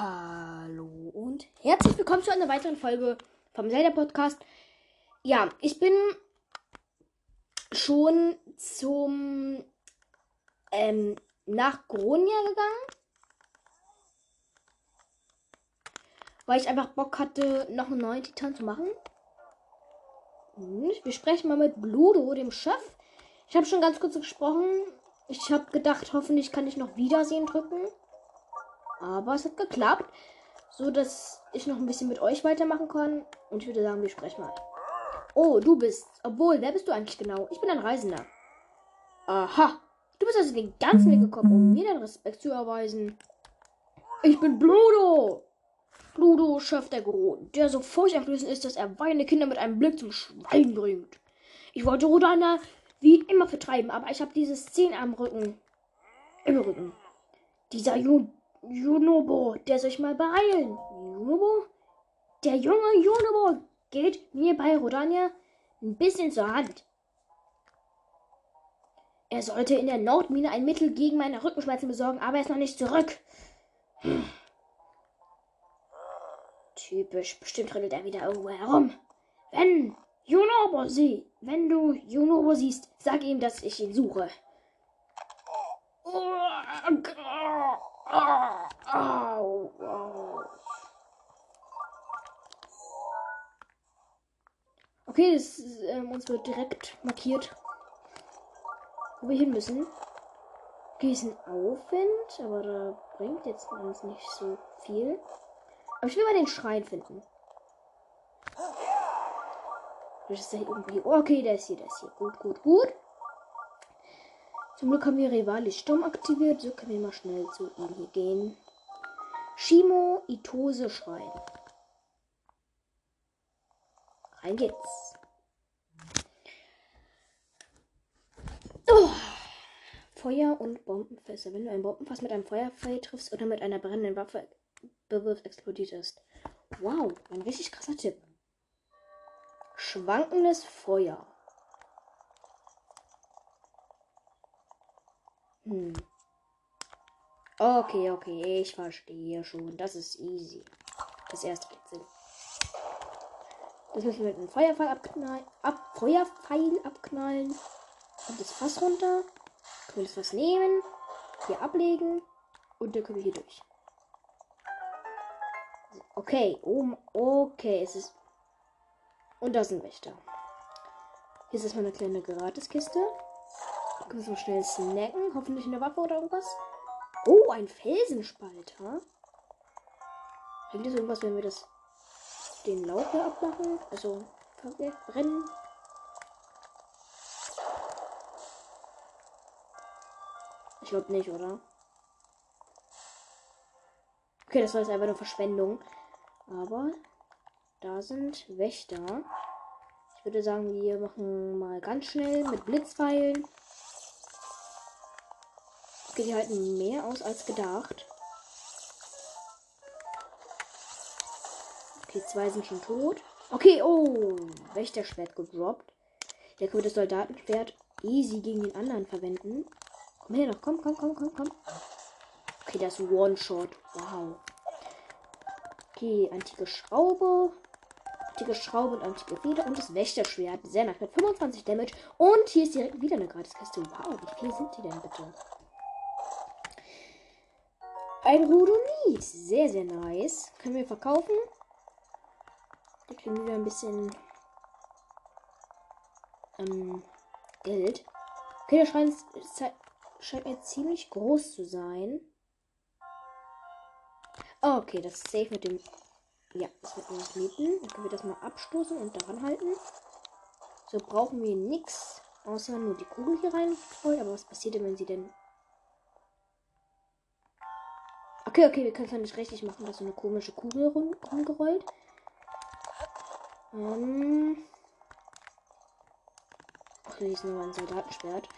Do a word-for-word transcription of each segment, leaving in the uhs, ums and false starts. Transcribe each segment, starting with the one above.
Hallo und herzlich willkommen zu einer weiteren Folge vom Zelda-Podcast. Ja, ich bin schon zum ähm, nach Gronia gegangen, weil ich einfach Bock hatte, noch einen neuen Titan zu machen. Und wir sprechen mal mit Bludo, dem Chef. Ich habe schon ganz kurz gesprochen. Ich habe gedacht, hoffentlich kann ich noch Wiedersehen drücken. Aber es hat geklappt, so dass ich noch ein bisschen mit euch weitermachen kann. Und ich würde sagen, wir sprechen mal. Oh, du bist... Obwohl, wer bist du eigentlich genau? Ich bin ein Reisender. Aha. Du bist also den ganzen Weg gekommen, um mir den Respekt zu erweisen. Ich bin Bludo. Bludo, Chef der Gronen, der so furchteinflößend ist, dass er weinende Kinder mit einem Blick zum Schweigen bringt. Ich wollte Rudania wie immer vertreiben, aber ich habe dieses Zehn am Rücken. Im Rücken. Dieser Jun... Yunobo, der soll sich mal beeilen. Yunobo? Der junge Yunobo geht mir bei Rudania ein bisschen zur Hand. Er sollte in der Nordmine ein Mittel gegen meine Rückenschmerzen besorgen, aber er ist noch nicht zurück. Hm. Typisch, bestimmt redet er wieder irgendwo herum. Wenn Yunobo sie, wenn du Yunobo siehst, sag ihm, dass ich ihn suche. Oh, oh, oh. Okay, das ist, ähm, uns wird direkt markiert, wo wir hin müssen. Okay, ist ein Aufwind, aber da bringt jetzt uns nicht so viel. Aber ich will mal den Schrein finden. Ist der hier irgendwie? Oh, okay, der ist hier, der ist hier. Gut, gut, gut. Zum Glück haben wir Revalis Sturm aktiviert, so können wir mal schnell zu ihm hier gehen. Shimo Itose Schrein. Rein geht's. Oh. Feuer und Bombenfässer. Wenn du ein Bombenfass mit einem Feuerpfeil triffst oder mit einer brennenden Waffe bewirfst, explodiert es. Wow, ein richtig krasser Tipp. Schwankendes Feuer. Hm. Okay, okay, ich verstehe schon. Das ist easy. Das erste geht Sinn. Das müssen wir mit einem Feuerpfeil abknallen. Ab, Feuerpfeil abknallen. Und das Fass runter. Können wir das Fass nehmen. Hier ablegen. Und dann können wir hier durch. Okay, um, okay, es ist... Und da sind Wächter. Hier ist erstmal eine kleine Gratiskiste. Können wir so schnell snacken. Hoffentlich eine Waffe oder irgendwas. Oh, ein Felsenspalter. Hängt das irgendwas, wenn wir das den Lauf hier abmachen? Also, verbrennen. Ich glaube nicht, oder? Okay, das war jetzt einfach nur Verschwendung. Aber da sind Wächter. Ich würde sagen, wir machen mal ganz schnell mit Blitzpfeilen. Die halten mehr aus als gedacht. Okay, zwei sind schon tot. Okay, oh, Wächterschwert gedroppt. Der könnte das Soldatenschwert easy gegen den anderen verwenden. Komm her noch, komm, komm, komm, komm, komm. Okay, das One-Shot. Wow. Okay, antike Schraube. Antike Schraube und antike Feder und das Wächterschwert. Sehr nice mit fünfundzwanzig Damage. Und hier ist direkt wieder eine Gratiskiste. Wow, wie viel sind die denn bitte? Ein Rudonit. Sehr, sehr nice. Können wir verkaufen. Da kriegen wir ein bisschen ähm, Geld. Okay, der Schrein scheint mir ziemlich groß zu sein. Okay, das ist safe mit dem... Ja, das wird mit dem Mieten. Dann können wir das mal abstoßen und daran halten. So brauchen wir nichts, außer nur die Kugel hier rein. Aber was passiert denn, wenn sie denn... Okay, okay, wir können es ja nicht richtig machen, dass so eine komische Kugel rumgerollt. Ähm. Ach, hier ist nur ein Soldatenschwert.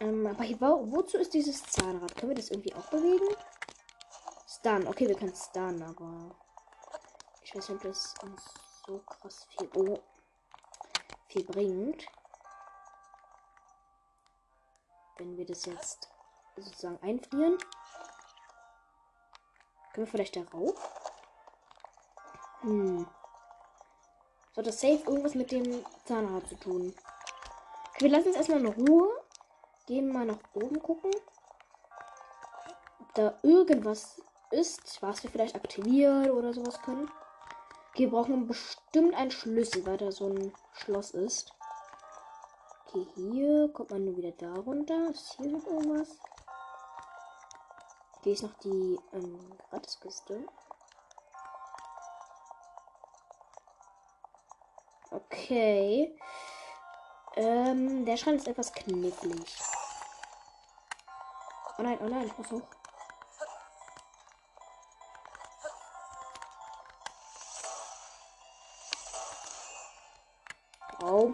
Ähm, aber hier, wo, wozu ist dieses Zahnrad? Können wir das irgendwie auch bewegen? Stun. Okay, wir können stunnen, aber... Ich weiß nicht, ob das uns so krass viel... Oh. Viel bringt. Wenn wir das jetzt sozusagen einfrieren... Können wir vielleicht da rauf? Hm. So, das safe irgendwas mit dem Zahnrad zu tun. Okay, wir lassen es erstmal in Ruhe. Gehen mal nach oben gucken. Ob da irgendwas ist, was wir vielleicht aktivieren oder sowas können. Okay, wir brauchen bestimmt einen Schlüssel, weil da so ein Schloss ist. Okay, hier kommt man nur wieder da runter. Ist hier noch irgendwas? Hier ist noch die ähm, Gratiskiste. Okay. Ähm, der Schrank ist etwas knifflig. Oh nein, oh nein, ich muss hoch. Oh.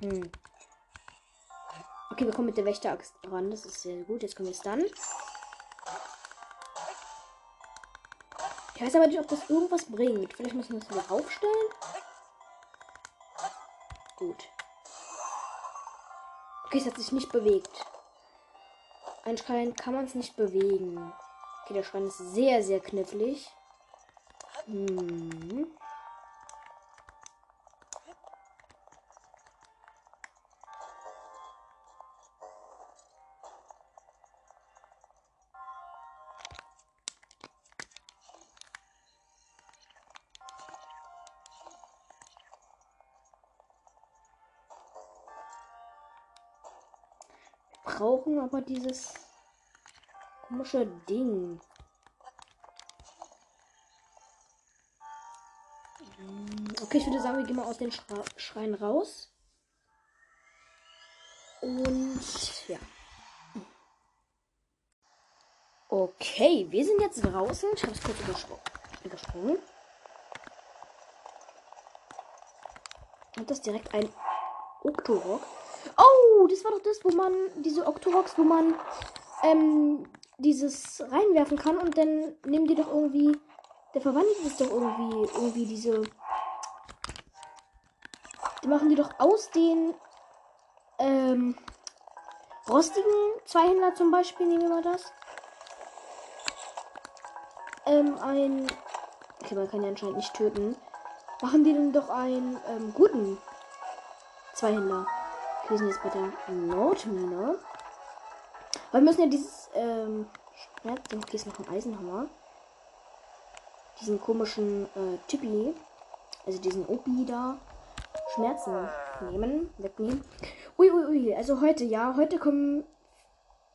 Hm. Okay, wir kommen mit der Wächteraxt ran. Das ist sehr gut. Jetzt können wir es dann. Ich weiß aber nicht, ob das irgendwas bringt. Vielleicht müssen wir es wieder aufstellen. Gut. Okay, es hat sich nicht bewegt. Anscheinend kann man es nicht bewegen. Okay, der Schrein ist sehr, sehr knifflig. Hm. Brauchen aber dieses komische Ding. Okay, ich würde sagen, wir gehen mal aus dem Schra- Schrein raus. Und ja. Okay, wir sind jetzt draußen. Ich habe es kurz überspr- übersprungen. Und das direkt ein Octorok. Oh, das war doch das, wo man, diese Octoroks, wo man, ähm, dieses reinwerfen kann und dann nehmen die doch irgendwie, der verwandelt ist doch irgendwie, irgendwie diese, die machen die doch aus den, ähm, rostigen Zweihänder zum Beispiel, nehmen wir mal das, ähm, ein, okay, man kann ja anscheinend nicht töten, machen die dann doch einen, ähm, guten Zweihänder. Wir sind jetzt bei der Nordmine. Weil wir müssen ja dieses, ähm, Schmerz, hier ist noch ein Eisenhammer. Diesen komischen, äh, Tippi, also diesen Opi da, Schmerzen nehmen, wegnehmen. Uiuiui, ui, ui. Also heute, ja, heute kommen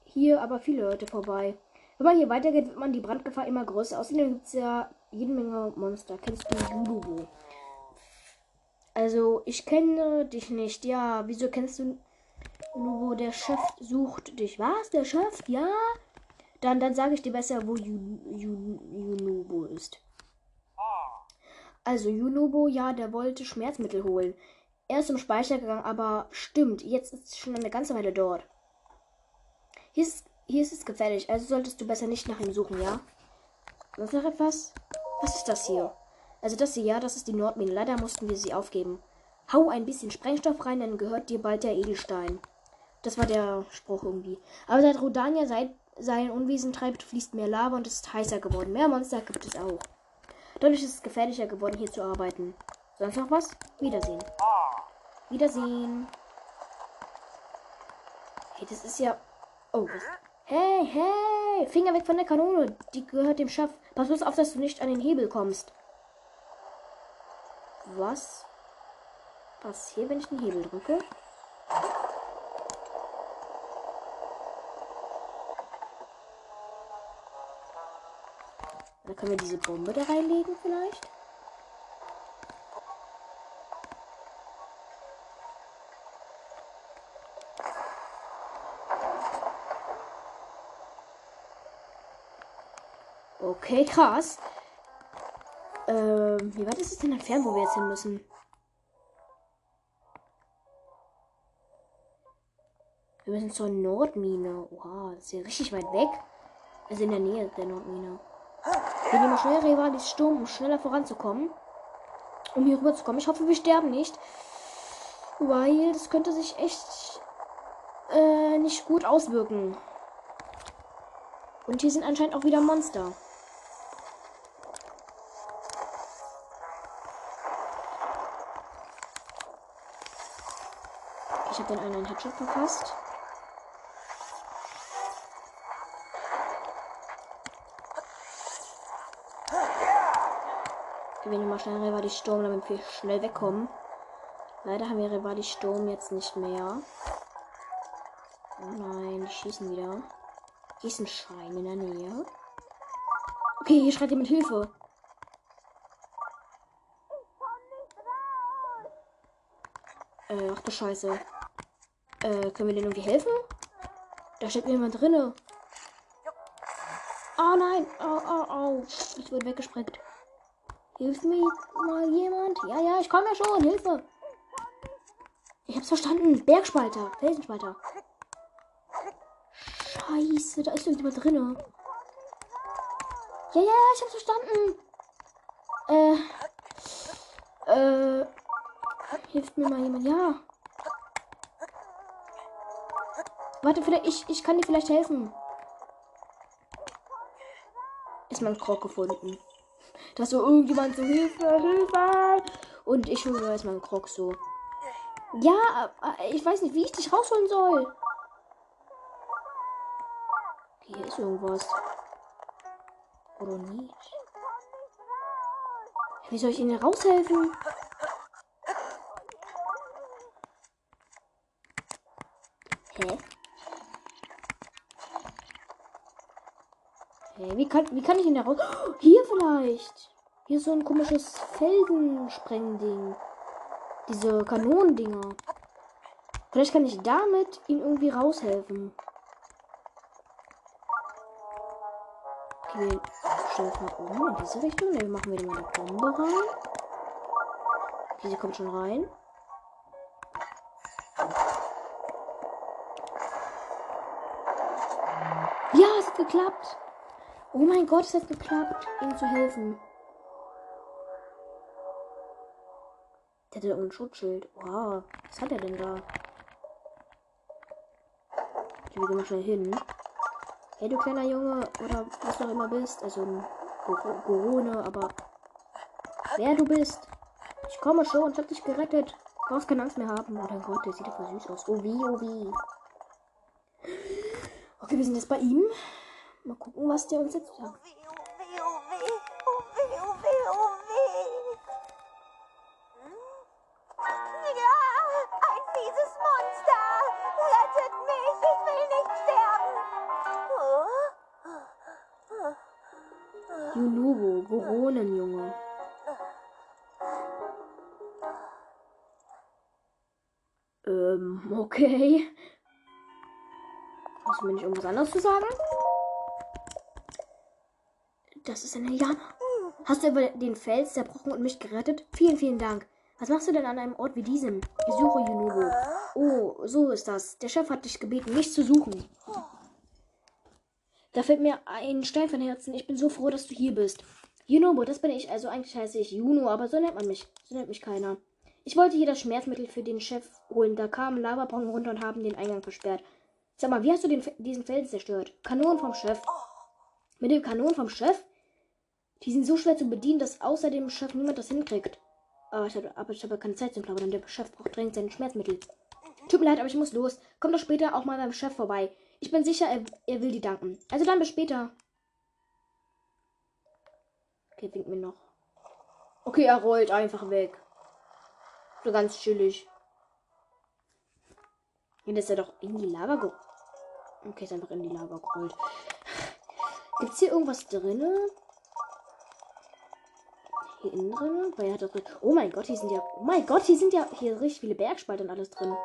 hier aber viele Leute vorbei. Wenn man hier weitergeht, wird man die Brandgefahr immer größer. Außerdem gibt es ja jede Menge Monster. Kennst du Yunobo? Also, ich kenne dich nicht. Ja, wieso kennst du Yunobo? Der Chef sucht dich. Was? Der Chef? Ja? Dann, dann sage ich dir besser, wo Yunobo ist. Also, Yunobo, ja, der wollte Schmerzmittel holen. Er ist zum Speicher gegangen, aber stimmt, jetzt ist es schon eine ganze Weile dort. Hier ist, hier ist es gefährlich, also solltest du besser nicht nach ihm suchen, ja? Was noch etwas? Was ist das hier? Also das hier, ja, das ist die Nordmine. Leider mussten wir sie aufgeben. Hau ein bisschen Sprengstoff rein, dann gehört dir bald der Edelstein. Das war der Spruch irgendwie. Aber seit Rudania seit sein Unwesen treibt, fließt mehr Lava und es ist heißer geworden. Mehr Monster gibt es auch. Dadurch ist es gefährlicher geworden, hier zu arbeiten. Sonst noch was? Wiedersehen. Wiedersehen. Hey, das ist ja... Oh, was? Hey, hey! Finger weg von der Kanone. Die gehört dem Chef. Pass bloß auf, dass du nicht an den Hebel kommst. Was passiert, wenn ich den Hebel drücke? Dann können wir diese Bombe da reinlegen vielleicht. Okay, krass. Ähm, wie weit ist es denn entfernt, wo wir jetzt hin müssen? Wir müssen zur Nordmine. Wow, das ist ja richtig weit weg. Also in der Nähe der Nordmine. Wir nehmen schnell Revalis Sturm, um schneller voranzukommen. Um hier rüber zu kommen. Ich hoffe, wir sterben nicht. weil das könnte sich echt äh, nicht gut auswirken. Und hier sind anscheinend auch wieder Monster. Ich habe den einen Headshot verpasst. Gewinnen wir mal schnell Revalis Sturm, damit wir schnell wegkommen. Leider haben wir Revalis Sturm jetzt nicht mehr. Oh nein, die schießen wieder. Hier ist ein Schein in der Nähe. Okay, hier schreit jemand Hilfe. Äh, ach du Scheiße. Äh, können wir denen irgendwie helfen? Da steckt jemand drinne. Oh nein, oh, oh, oh. Ich wurde weggesprengt. Hilft mir mal jemand? Ja, ja, ich komme ja schon. Hilfe. Ich hab's verstanden. Bergspalter. Felsenspalter. Scheiße, da ist irgendjemand drinne. Ja, ja, ich hab's verstanden. Äh. Äh. Hilft mir mal jemand? Ja. Warte, vielleicht. Ich, ich kann dir vielleicht helfen. Ist mein Krog gefunden. Dass so irgendjemand so Hilfe, Hilfe. Und ich hole mir jetzt mal einen Krog so. Ja, ich weiß nicht, wie ich dich rausholen soll. Hier ist irgendwas. Oder nicht? Wie soll ich ihnen raushelfen? Hä? Hä? Wie kann, wie kann ich ihn da raus... Oh, hier vielleicht! Hier ist so ein komisches Felsensprengending. Diese Kanonendinger. Vielleicht kann ich damit ihn irgendwie raushelfen. Okay, stellen wir mal um in diese Richtung. Dann machen wir den mal eine Bombe rein. Okay, sie kommt schon rein. Ja, es hat geklappt. Oh mein Gott, es hat geklappt, ihm zu helfen. Der hat ja ein Schutzschild. Wow, was hat er denn da? Ich will mal schnell hin. Hey, du kleiner Junge, oder was du auch immer bist, also ein Gorone, aber wer du bist, ich komme schon, ich hab dich gerettet, du brauchst keine Angst mehr haben. Oh mein Gott, der sieht einfach süß aus. Oh wie, oh wie. Okay, wir sind jetzt bei ihm. Mal gucken, was der uns jetzt sagt. Yunobo, Goronenjunge. Ähm, okay. Hast du mir nicht irgendwas anderes zu sagen? Das ist eine Jana. Hast du über den Fels zerbrochen und mich gerettet? Vielen, vielen Dank. Was machst du denn an einem Ort wie diesem? Ich suche Yunobo. Oh, so ist das. Der Chef hat dich gebeten, mich zu suchen. Da fällt mir ein Stein von Herzen. Ich bin so froh, dass du hier bist. Yunobo, das bin ich. Also eigentlich heiße ich Juno, aber so nennt man mich. So nennt mich keiner. Ich wollte hier das Schmerzmittel für den Chef holen. Da kamen Lavabrocken runter und haben den Eingang versperrt. Sag mal, wie hast du den, diesen Felsen zerstört? Kanonen vom Chef. Mit den Kanonen vom Chef? Die sind so schwer zu bedienen, dass außer dem Chef niemand das hinkriegt. Aber ich habe aber ich habe keine Zeit zum Plaudern. Der Chef braucht dringend sein Schmerzmittel. Tut mir leid, aber ich muss los. Komm doch später auch mal beim Chef vorbei. Ich bin sicher, er, er will dir danken. Also dann bis später. Okay, winkt mir noch. Okay, er rollt einfach weg. So ganz chillig. Ja, das ist ja doch in die Lava gerollt. Okay, ist einfach in die Lava gerollt. Gibt's hier irgendwas drinne? Hier innen drin? Weil er hat doch... Oh mein Gott, hier sind ja... Oh mein Gott, hier sind ja... Hier sind richtig viele Bergspalter und alles drin.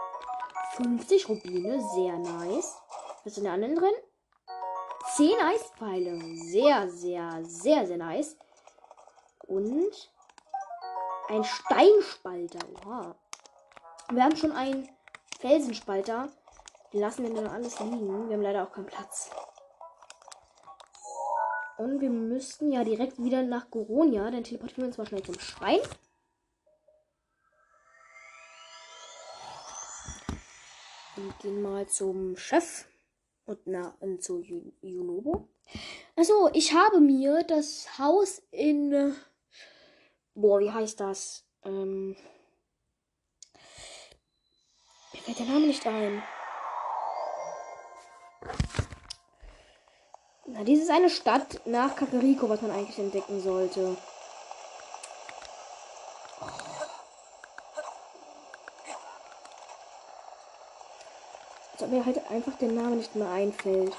fünfzig Rubine, sehr nice. Was ist in der anderen drin? zehn Eispfeile. Sehr, sehr, sehr, sehr nice. Und ein Steinspalter. Oha. Wir haben schon einen Felsenspalter. Den lassen wir nur alles liegen. Wir haben leider auch keinen Platz. Und wir müssten ja direkt wieder nach Gronia. Dann teleportieren wir uns mal schnell zum Schrein. Wir gehen mal zum Chef und na, äh, zu Yunobo. Also, ich habe mir das Haus in... Boah, wie heißt das? Ähm... Mir fällt der Name nicht ein. Na, dies ist eine Stadt nach Kakariko, was man eigentlich entdecken sollte. Als ob mir halt einfach der Name nicht mehr einfällt.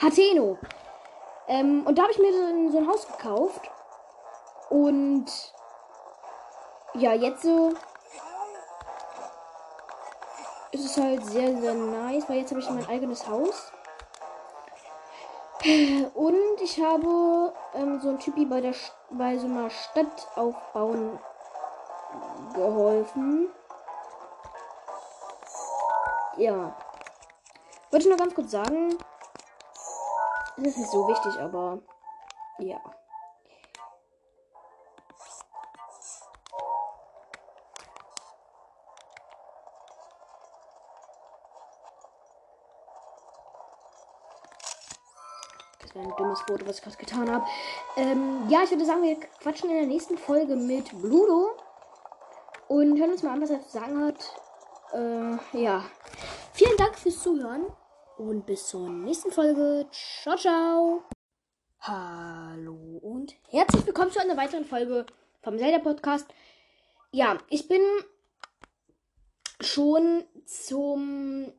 Hateno. Ähm, und da habe ich mir so ein, so ein Haus gekauft. Und ja, jetzt so ist es halt sehr, sehr nice, weil jetzt habe ich mein eigenes Haus. Und ich habe ähm, so ein Typi bei der bei so einer Stadt aufbauen geholfen. Ja. Wollte ich nur ganz kurz sagen. Das ist nicht so wichtig, aber ja. Das war ein dummes Foto, was ich gerade getan habe. Ähm, ja, ich würde sagen, wir quatschen in der nächsten Folge mit Bludo. Und hören uns mal an, was er zu sagen hat. Äh, ja. Vielen Dank fürs Zuhören. Und bis zur nächsten Folge. Ciao, ciao. Hallo und herzlich willkommen zu einer weiteren Folge vom Zelda-Podcast. Ja, ich bin schon zum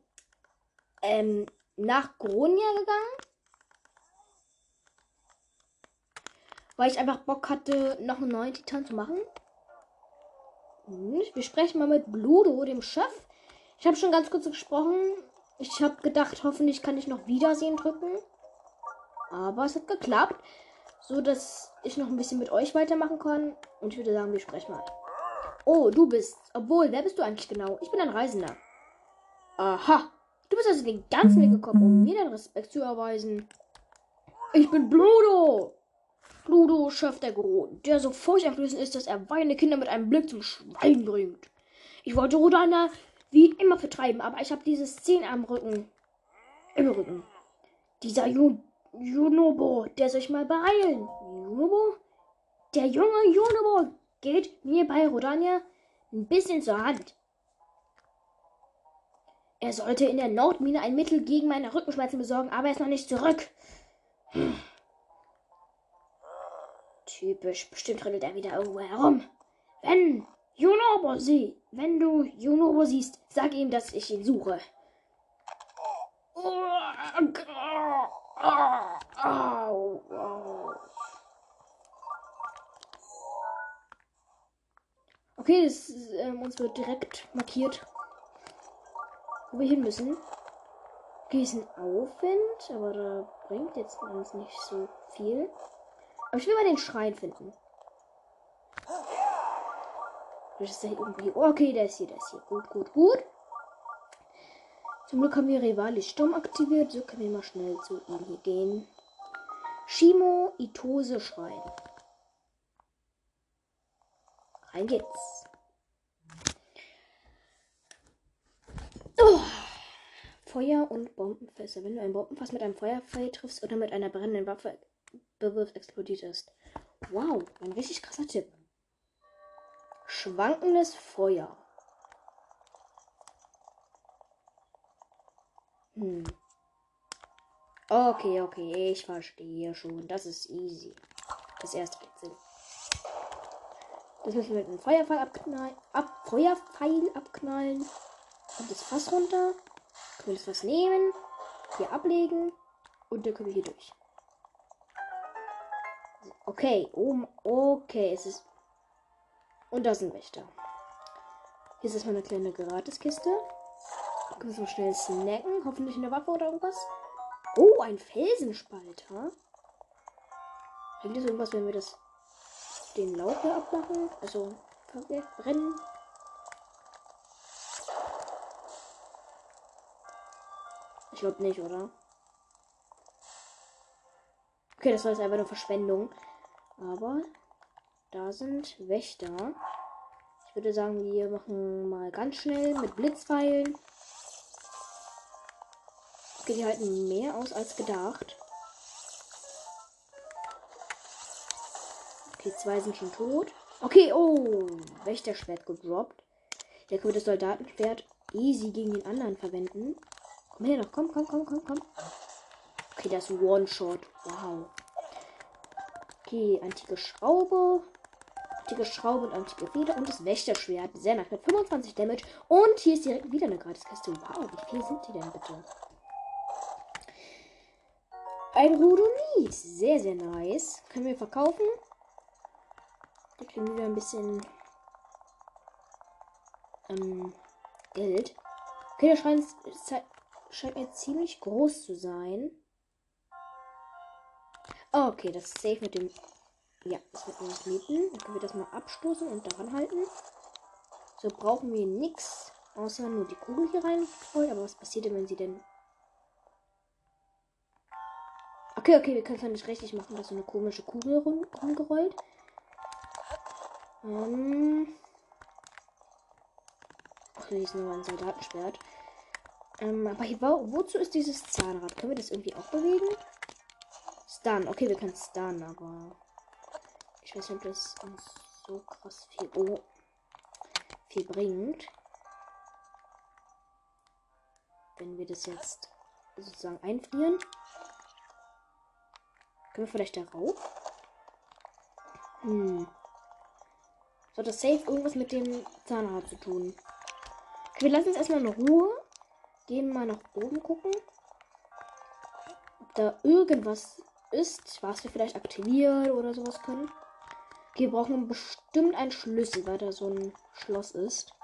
ähm, nach Gronia gegangen, weil ich einfach Bock hatte, noch einen neuen Titan zu machen. Und wir sprechen mal mit Bludo, dem Chef. Ich habe schon ganz kurz gesprochen. Ich habe gedacht, hoffentlich kann ich noch Wiedersehen drücken. Aber es hat geklappt. So, dass ich noch ein bisschen mit euch weitermachen kann. Und ich würde sagen, wir sprechen mal. Oh, du bist... Obwohl, wer bist du eigentlich genau? Ich bin ein Reisender. Aha. Du bist also den ganzen Weg gekommen, um mir den Respekt zu erweisen. Ich bin Bludo. Bludo, Chef der Gro, der so furchteinflößend ist, dass er weinende Kinder mit einem Blick zum Schweigen bringt. Ich wollte Rudania... wie immer vertreiben, aber ich habe dieses Zehn am Rücken. Im Rücken. Dieser Yunobo, der soll sich mal beeilen. Yunobo? Der junge Yunobo geht mir bei Rudania ein bisschen zur Hand. Er sollte in der Nordmine ein Mittel gegen meine Rückenschmerzen besorgen, aber er ist noch nicht zurück. Hm. Typisch, bestimmt redet er wieder irgendwo herum. Wenn... Yunobo, sieh, wenn du Yunobo siehst, sag ihm, dass ich ihn suche. Okay, das ist, ähm, uns wird direkt markiert, wo wir hin müssen. Okay, ist ein Aufwind, aber da bringt jetzt uns nicht so viel. Aber ich will mal den Schrein finden. Ist da irgendwie. Okay, der ist hier, der ist hier. Gut, gut, gut. Zum Glück haben wir Revalis Sturm aktiviert. So können wir mal schnell zu ihm hier gehen. Shimo Itose Schrein. Rein geht's. Oh. Feuer und Bombenfässer. Wenn du ein Bombenfass mit einem Feuerpfeil triffst oder mit einer brennenden Waffe bewirfst, explodiert ist. Wow, ein richtig krasser Tipp. Schwankendes Feuer. Hm. Okay, okay, ich verstehe schon. Das ist easy. Das erste Rätsel. Das müssen wir mit einem Feuerpfeil abknallen. Ab, Feuerpfeil abknallen. Und das Fass runter. Können wir das Fass nehmen. Hier ablegen. Und dann können wir hier durch. Okay, oben. Okay, es ist... Und da sind Wächter. Hier ist erstmal eine kleine Gratiskiste. Da können wir so schnell snacken. Hoffentlich eine Waffe oder irgendwas. Oh, ein Felsenspalter. Hängt das irgendwas, wenn wir das den Lauf hier abmachen? Also verbrennen. Ich glaube nicht, oder? Okay, das war jetzt einfach nur Verschwendung. Aber... Da sind Wächter. Ich würde sagen, wir machen mal ganz schnell mit Blitzpfeilen. Okay, die halten mehr aus als gedacht. Okay, zwei sind schon tot. Okay, oh, Wächterschwert gedroppt. Der könnte das Soldatenschwert easy gegen den anderen verwenden. Komm her noch, komm, komm, komm, komm, komm. Okay, das One-Shot. Wow. Okay, antike Schraube. Antike Schraube und antike Feder und das Wächterschwert. Sehr nice mit fünfundzwanzig Damage. Und hier ist direkt wieder eine Gratiskiste. Wow, wie viel sind die denn bitte? Ein Rudonit. Sehr, sehr nice. Können wir verkaufen. Wir kriegen wieder ein bisschen ähm, Geld. Okay, der Schrein scheint mir ziemlich groß zu sein. Oh, okay, das ist safe mit dem. Ja, das wird uns mieten. Dann können wir das mal abstoßen und daran halten. So brauchen wir nichts, außer nur die Kugel hier rein. Aber was passiert denn, wenn sie denn. Okay, okay, wir können es ja nicht richtig machen, dass so eine komische Kugel rum, rumgerollt. Ähm. Ach, hier ist nur ein Soldatenschwert. Ähm, aber hier, wo, wozu ist dieses Zahnrad? Können wir das irgendwie auch bewegen? Stun. Okay, wir können stunnen, aber ich weiß nicht, ob das uns so krass viel, oh, viel bringt. Wenn wir das jetzt sozusagen einfrieren. Können wir vielleicht da rauf? Hm. So hat das safe irgendwas mit dem Zahnrad zu tun. Okay, wir lassen es erstmal in Ruhe. Gehen mal nach oben gucken. Ob da irgendwas ist, was wir vielleicht aktivieren oder sowas können. Okay, wir brauchen bestimmt einen Schlüssel, weil da so ein Schloss ist.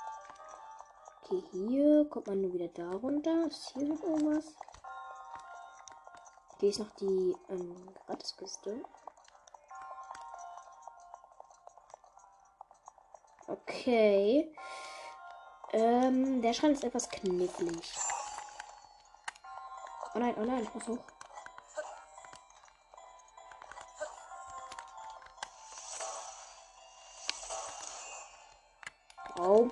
Okay, hier kommt man nur wieder da runter. Ist hier noch irgendwas? Hier ist noch die ähm, Gratiskiste. Okay. Ähm, der Schrein ist etwas knifflig. Oh nein, oh nein, ich muss hoch. Oh.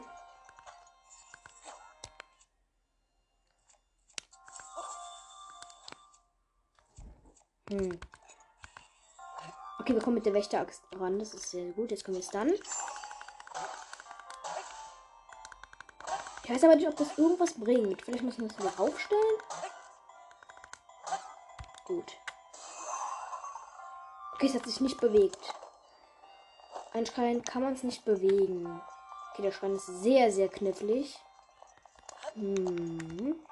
Hm. Okay, wir kommen mit der Wächteraxt ran, das ist sehr gut. Jetzt kommen wir es dann. Ich weiß aber nicht, ob das irgendwas bringt. Vielleicht müssen wir es wieder aufstellen. Gut. Okay, es hat sich nicht bewegt. Ein Schrein kann man es nicht bewegen. Okay, der Schrein ist sehr, sehr knifflig. Hm.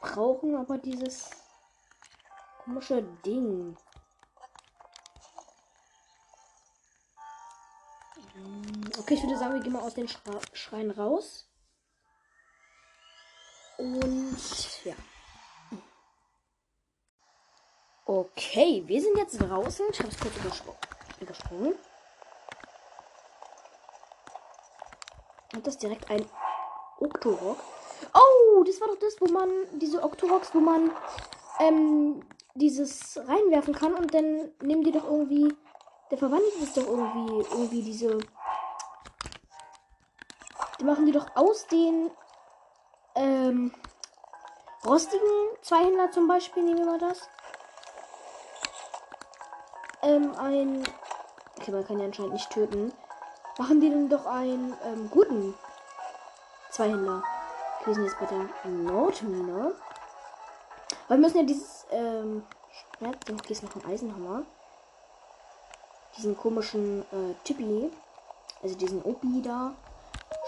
Brauchen aber dieses komische Ding. Okay, ich würde sagen, wir gehen mal aus dem Schra- Schrein raus. Und ja. Okay, wir sind jetzt draußen. Ich habe es kurz überspr- übersprungen. Und das direkt ein Octorok. Oh, das war doch das, wo man, diese Octoroks, wo man, ähm, dieses reinwerfen kann und dann nehmen die doch irgendwie, der verwandelt ist doch irgendwie, irgendwie diese, die machen die doch aus den, ähm, rostigen Zweihänder zum Beispiel, nehmen wir mal das, ähm, ein, okay, man kann ja anscheinend nicht töten, machen die dann doch einen, ähm, guten Zweihänder. Wir sind jetzt bei der Nordmine. Weil wir müssen ja dieses, ähm, Schwert, okay, ist noch ein Eisenhammer. Diesen komischen, äh, Tippi, also diesen Opi da,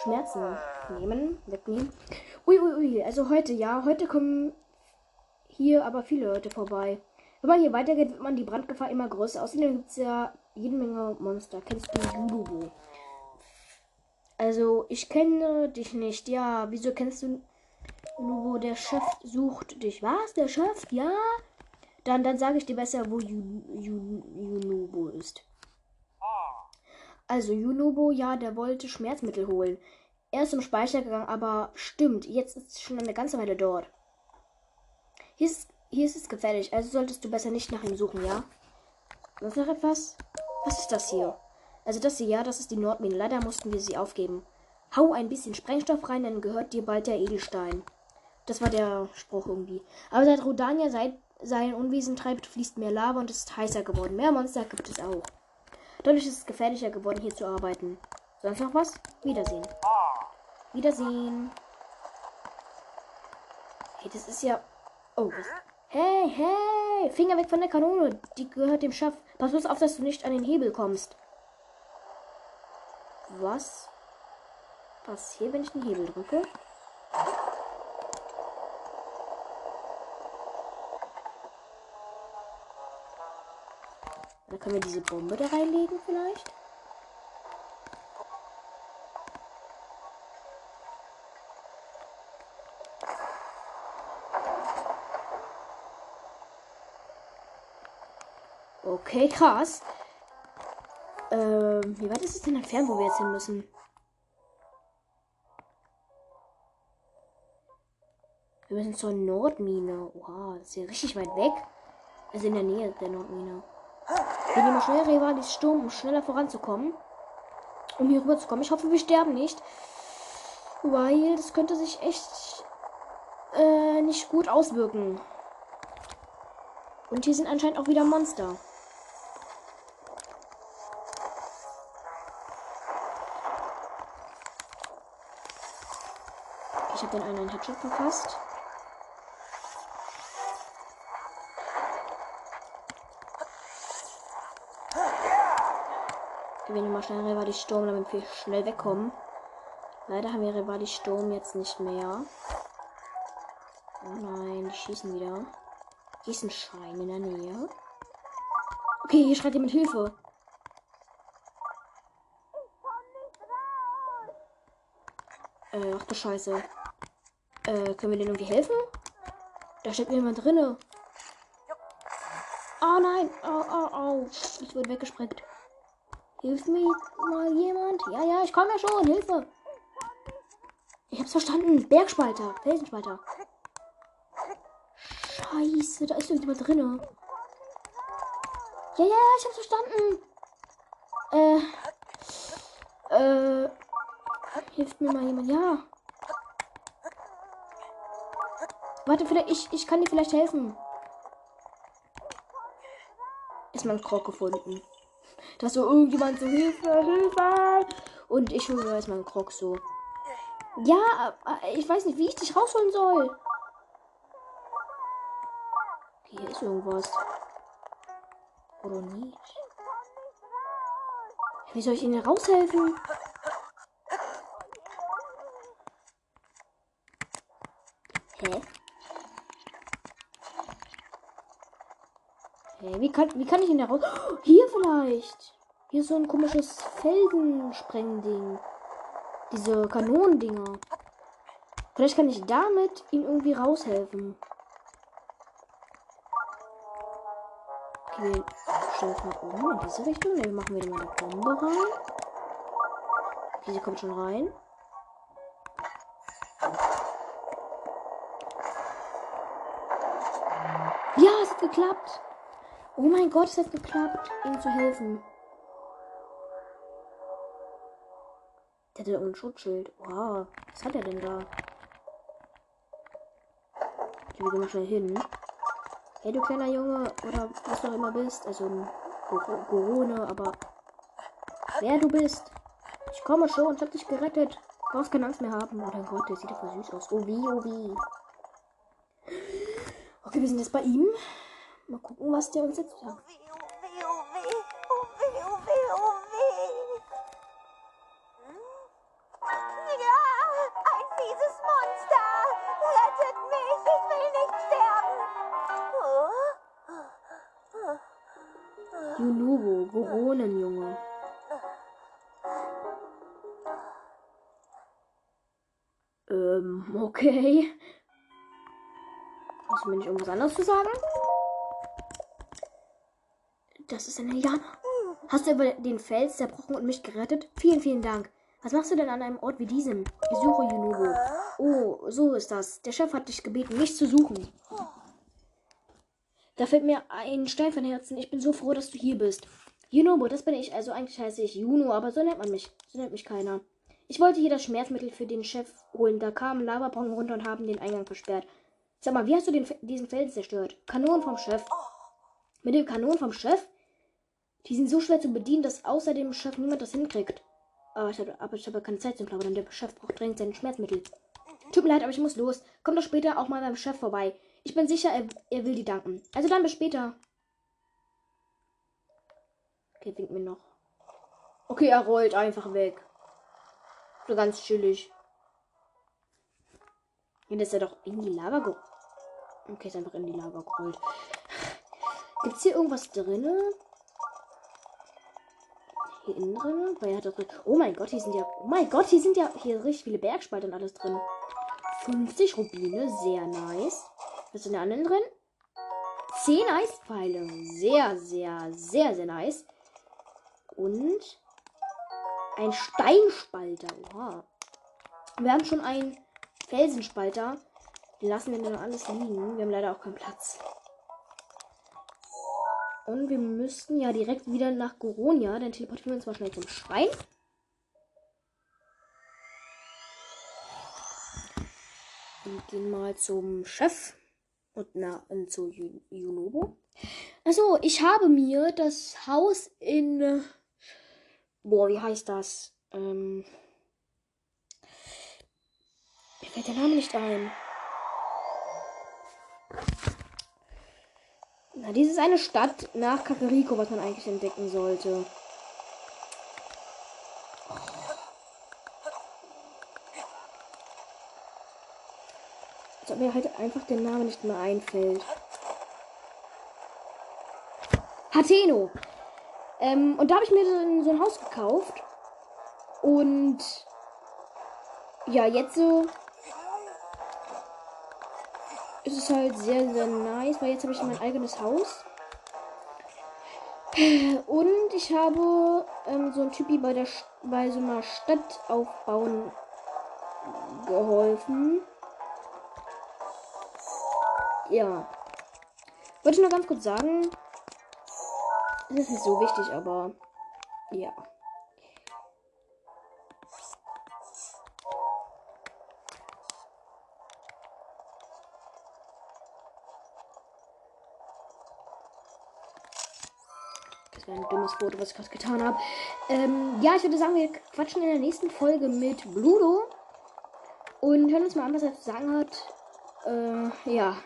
Schmerzen nehmen, wegnehmen. Uiuiui, ui, ui. Also heute, ja, heute kommen hier aber viele Leute vorbei. Wenn man hier weitergeht, wird man die Brandgefahr immer größer. Außerdem gibt es ja jede Menge Monster. Kennst du Yunobo? Also, ich kenne dich nicht. Ja, wieso kennst du Yunobo? Der Chef sucht dich. Was? Der Chef? Ja. Dann, dann sage ich dir besser, wo Yunobo ist. Also Yunobo, ja, der wollte Schmerzmittel holen. Er ist zum Speicher gegangen, aber stimmt, jetzt ist es schon eine ganze Weile dort. Hier ist, hier ist es gefährlich, also solltest du besser nicht nach ihm suchen, ja? Sonst noch etwas? Was ist das hier? Also das hier, ja, das ist die Nordmine. Leider mussten wir sie aufgeben. Hau ein bisschen Sprengstoff rein, dann gehört dir bald der Edelstein. Das war der Spruch irgendwie. Aber seit Rudania sein, sein Unwesen treibt, fließt mehr Lava und es ist heißer geworden. Mehr Monster gibt es auch. Dadurch ist es gefährlicher geworden, hier zu arbeiten. Sonst noch was? Wiedersehen. Wiedersehen. Hey, das ist ja... Oh, was? Hey, hey! Finger weg von der Kanone. Die gehört dem Schaff. Pass bloß auf, dass du nicht an den Hebel kommst. Was passiert, wenn ich den Hebel drücke? Dann können wir diese Bombe da reinlegen vielleicht. Okay, krass. Ähm, wie weit ist es denn entfernt, wo wir jetzt hin müssen? Wir müssen zur Nordmine. Wow, das ist ja richtig weit weg. Also in der Nähe der Nordmine. Wir nehmen schnell Revalis Sturm, um schneller voranzukommen. Um hier rüber zu kommen. Ich hoffe, wir sterben nicht. Weil das könnte sich echt äh, nicht gut auswirken. Und hier sind anscheinend auch wieder Monster. Ich habe den einen einen Headshot verpasst. Wir nehmen mal schnell Revalis Sturm, damit wir schnell wegkommen. Leider haben wir Revalis Sturm jetzt nicht mehr. Oh nein, die schießen wieder. Hier ist ein Schrein in der Nähe. Okay, hier schreit jemand Hilfe. Äh, ach du Scheiße. Äh, können wir denen irgendwie helfen? Da steckt jemand drinne. Oh nein, oh, oh, oh. Ich wurde weggesprengt. Hilft mir mal jemand? Ja, ja, ich komme ja schon. Hilfe. Ich hab's verstanden. Bergspalter, Felsenspalter. Scheiße, da ist irgendjemand drin. Ja, ja, ich hab's verstanden. Äh. Äh. Hilft mir mal jemand. Ja. Warte, vielleicht. Ich, ich kann dir vielleicht helfen. Ist mein Krog gefunden. Da ist so irgendjemand so Hilfe, Hilfe. Und ich hole erstmal einen Krog so. Ja, ich weiß nicht, wie ich dich rausholen soll. Hier ist irgendwas. Oder nicht? Wie soll ich Ihnen raushelfen? Hä? Hä? Wie kann, wie kann ich ihn da raus... Oh, hier vielleicht! Hier ist so ein komisches Felsensprengending. Diese Kanonendinger. Vielleicht kann ich damit ihm irgendwie raushelfen. Wir stellen es mal um in diese Richtung. Dann machen wir mal eine Bombe rein. Okay, sie kommt schon rein. Ja, es hat geklappt. Oh mein Gott, es hat geklappt, ihm zu helfen. Der hat ja irgendein Schutzschild. Wow, was hat er denn da? Ich will mal schnell hin. Hey, du kleiner Junge, oder was du auch immer bist, also ein Gorone, aber wer du bist, ich komme schon, ich hab dich gerettet, du brauchst keine Angst mehr haben. Oh mein Gott, der sieht doch voll süß aus. Oh wie, oh wie. Okay, wir sind jetzt bei ihm. Mal gucken, was der uns jetzt sagt. Yunobo, Goronenjunge. Ähm, okay. Hast du mir nicht irgendwas anderes zu sagen? das ist ein Indianer. Hast du über den Fels zerbrochen und mich gerettet? Vielen, vielen Dank. Was machst du denn an einem Ort wie diesem? Ich suche Yunobo. Oh, so ist das. Der Chef hat dich gebeten, mich zu suchen. Da fällt mir ein Stein von Herzen. Ich bin so froh, dass du hier bist. Yunobo, das bin ich. Also eigentlich heiße ich Juno, aber so nennt man mich. So nennt mich keiner. Ich wollte hier das Schmerzmittel für den Chef holen. Da kamen Lavabomben runter und haben den Eingang versperrt. Sag mal, wie hast du den, diesen Felsen zerstört? Kanonen vom Chef. Mit den Kanonen vom Chef? Die sind so schwer zu bedienen, dass außer dem Chef niemand das hinkriegt. Aber ich habe, aber ich habe keine Zeit zum Plaudern. Der Chef braucht dringend sein Schmerzmittel. Tut mir leid, aber ich muss los. Komm doch später auch mal beim Chef vorbei. Ich bin sicher, er, er will dir danken. Also dann bis später. Okay, winkt mir noch. Okay, er rollt einfach weg. So ganz chillig. Ja, das ist ja doch in die Lava gerollt. Okay, ist einfach in die Lava gerollt. Gibt's hier irgendwas drinne? Hier innen drin? Weil er hat doch... Oh mein Gott, hier sind ja... Oh mein Gott, hier sind ja... Hier richtig viele Bergspalten und alles drin. fünfzig Rubine, sehr nice. Was ist in der anderen drin? zehn Eispfeile. Sehr, sehr, sehr, sehr nice. Und... ein Steinspalter. Oha. Wir haben schon einen Felsenspalter. Den lassen wir dann alles liegen. Wir haben leider auch keinen Platz. Und wir müssten ja direkt wieder nach Gronia. Dann teleportieren wir uns mal schnell zum Schrein. Und gehen mal zum Chef. Und na, und zu Yunobo. Achso, ich habe mir das Haus in... Boah, wie heißt das? Ähm... Mir fällt der Name nicht ein. Na, dies ist eine Stadt nach Kakariko, was man eigentlich entdecken sollte. Als ob mir halt einfach der Name nicht mehr einfällt. Hateno! Ähm, und da habe ich mir so ein, so ein Haus gekauft. Und ja, jetzt so ist es halt sehr, sehr nice, weil jetzt habe ich mein eigenes Haus. Und ich habe ähm, so ein Typi bei der bei so einer Stadt aufbauen geholfen. Ja. Wollte ich nur ganz kurz sagen. Das ist nicht so wichtig, aber ja. Das war ein dummes Foto, was ich gerade getan habe. Ähm, ja, ich würde sagen, wir quatschen in der nächsten Folge mit Bludo. Und hören uns mal an, was er zu sagen hat. Äh, ja.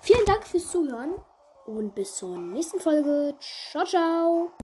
Vielen Dank fürs Zuhören. Und bis zur nächsten Folge. Ciao, ciao.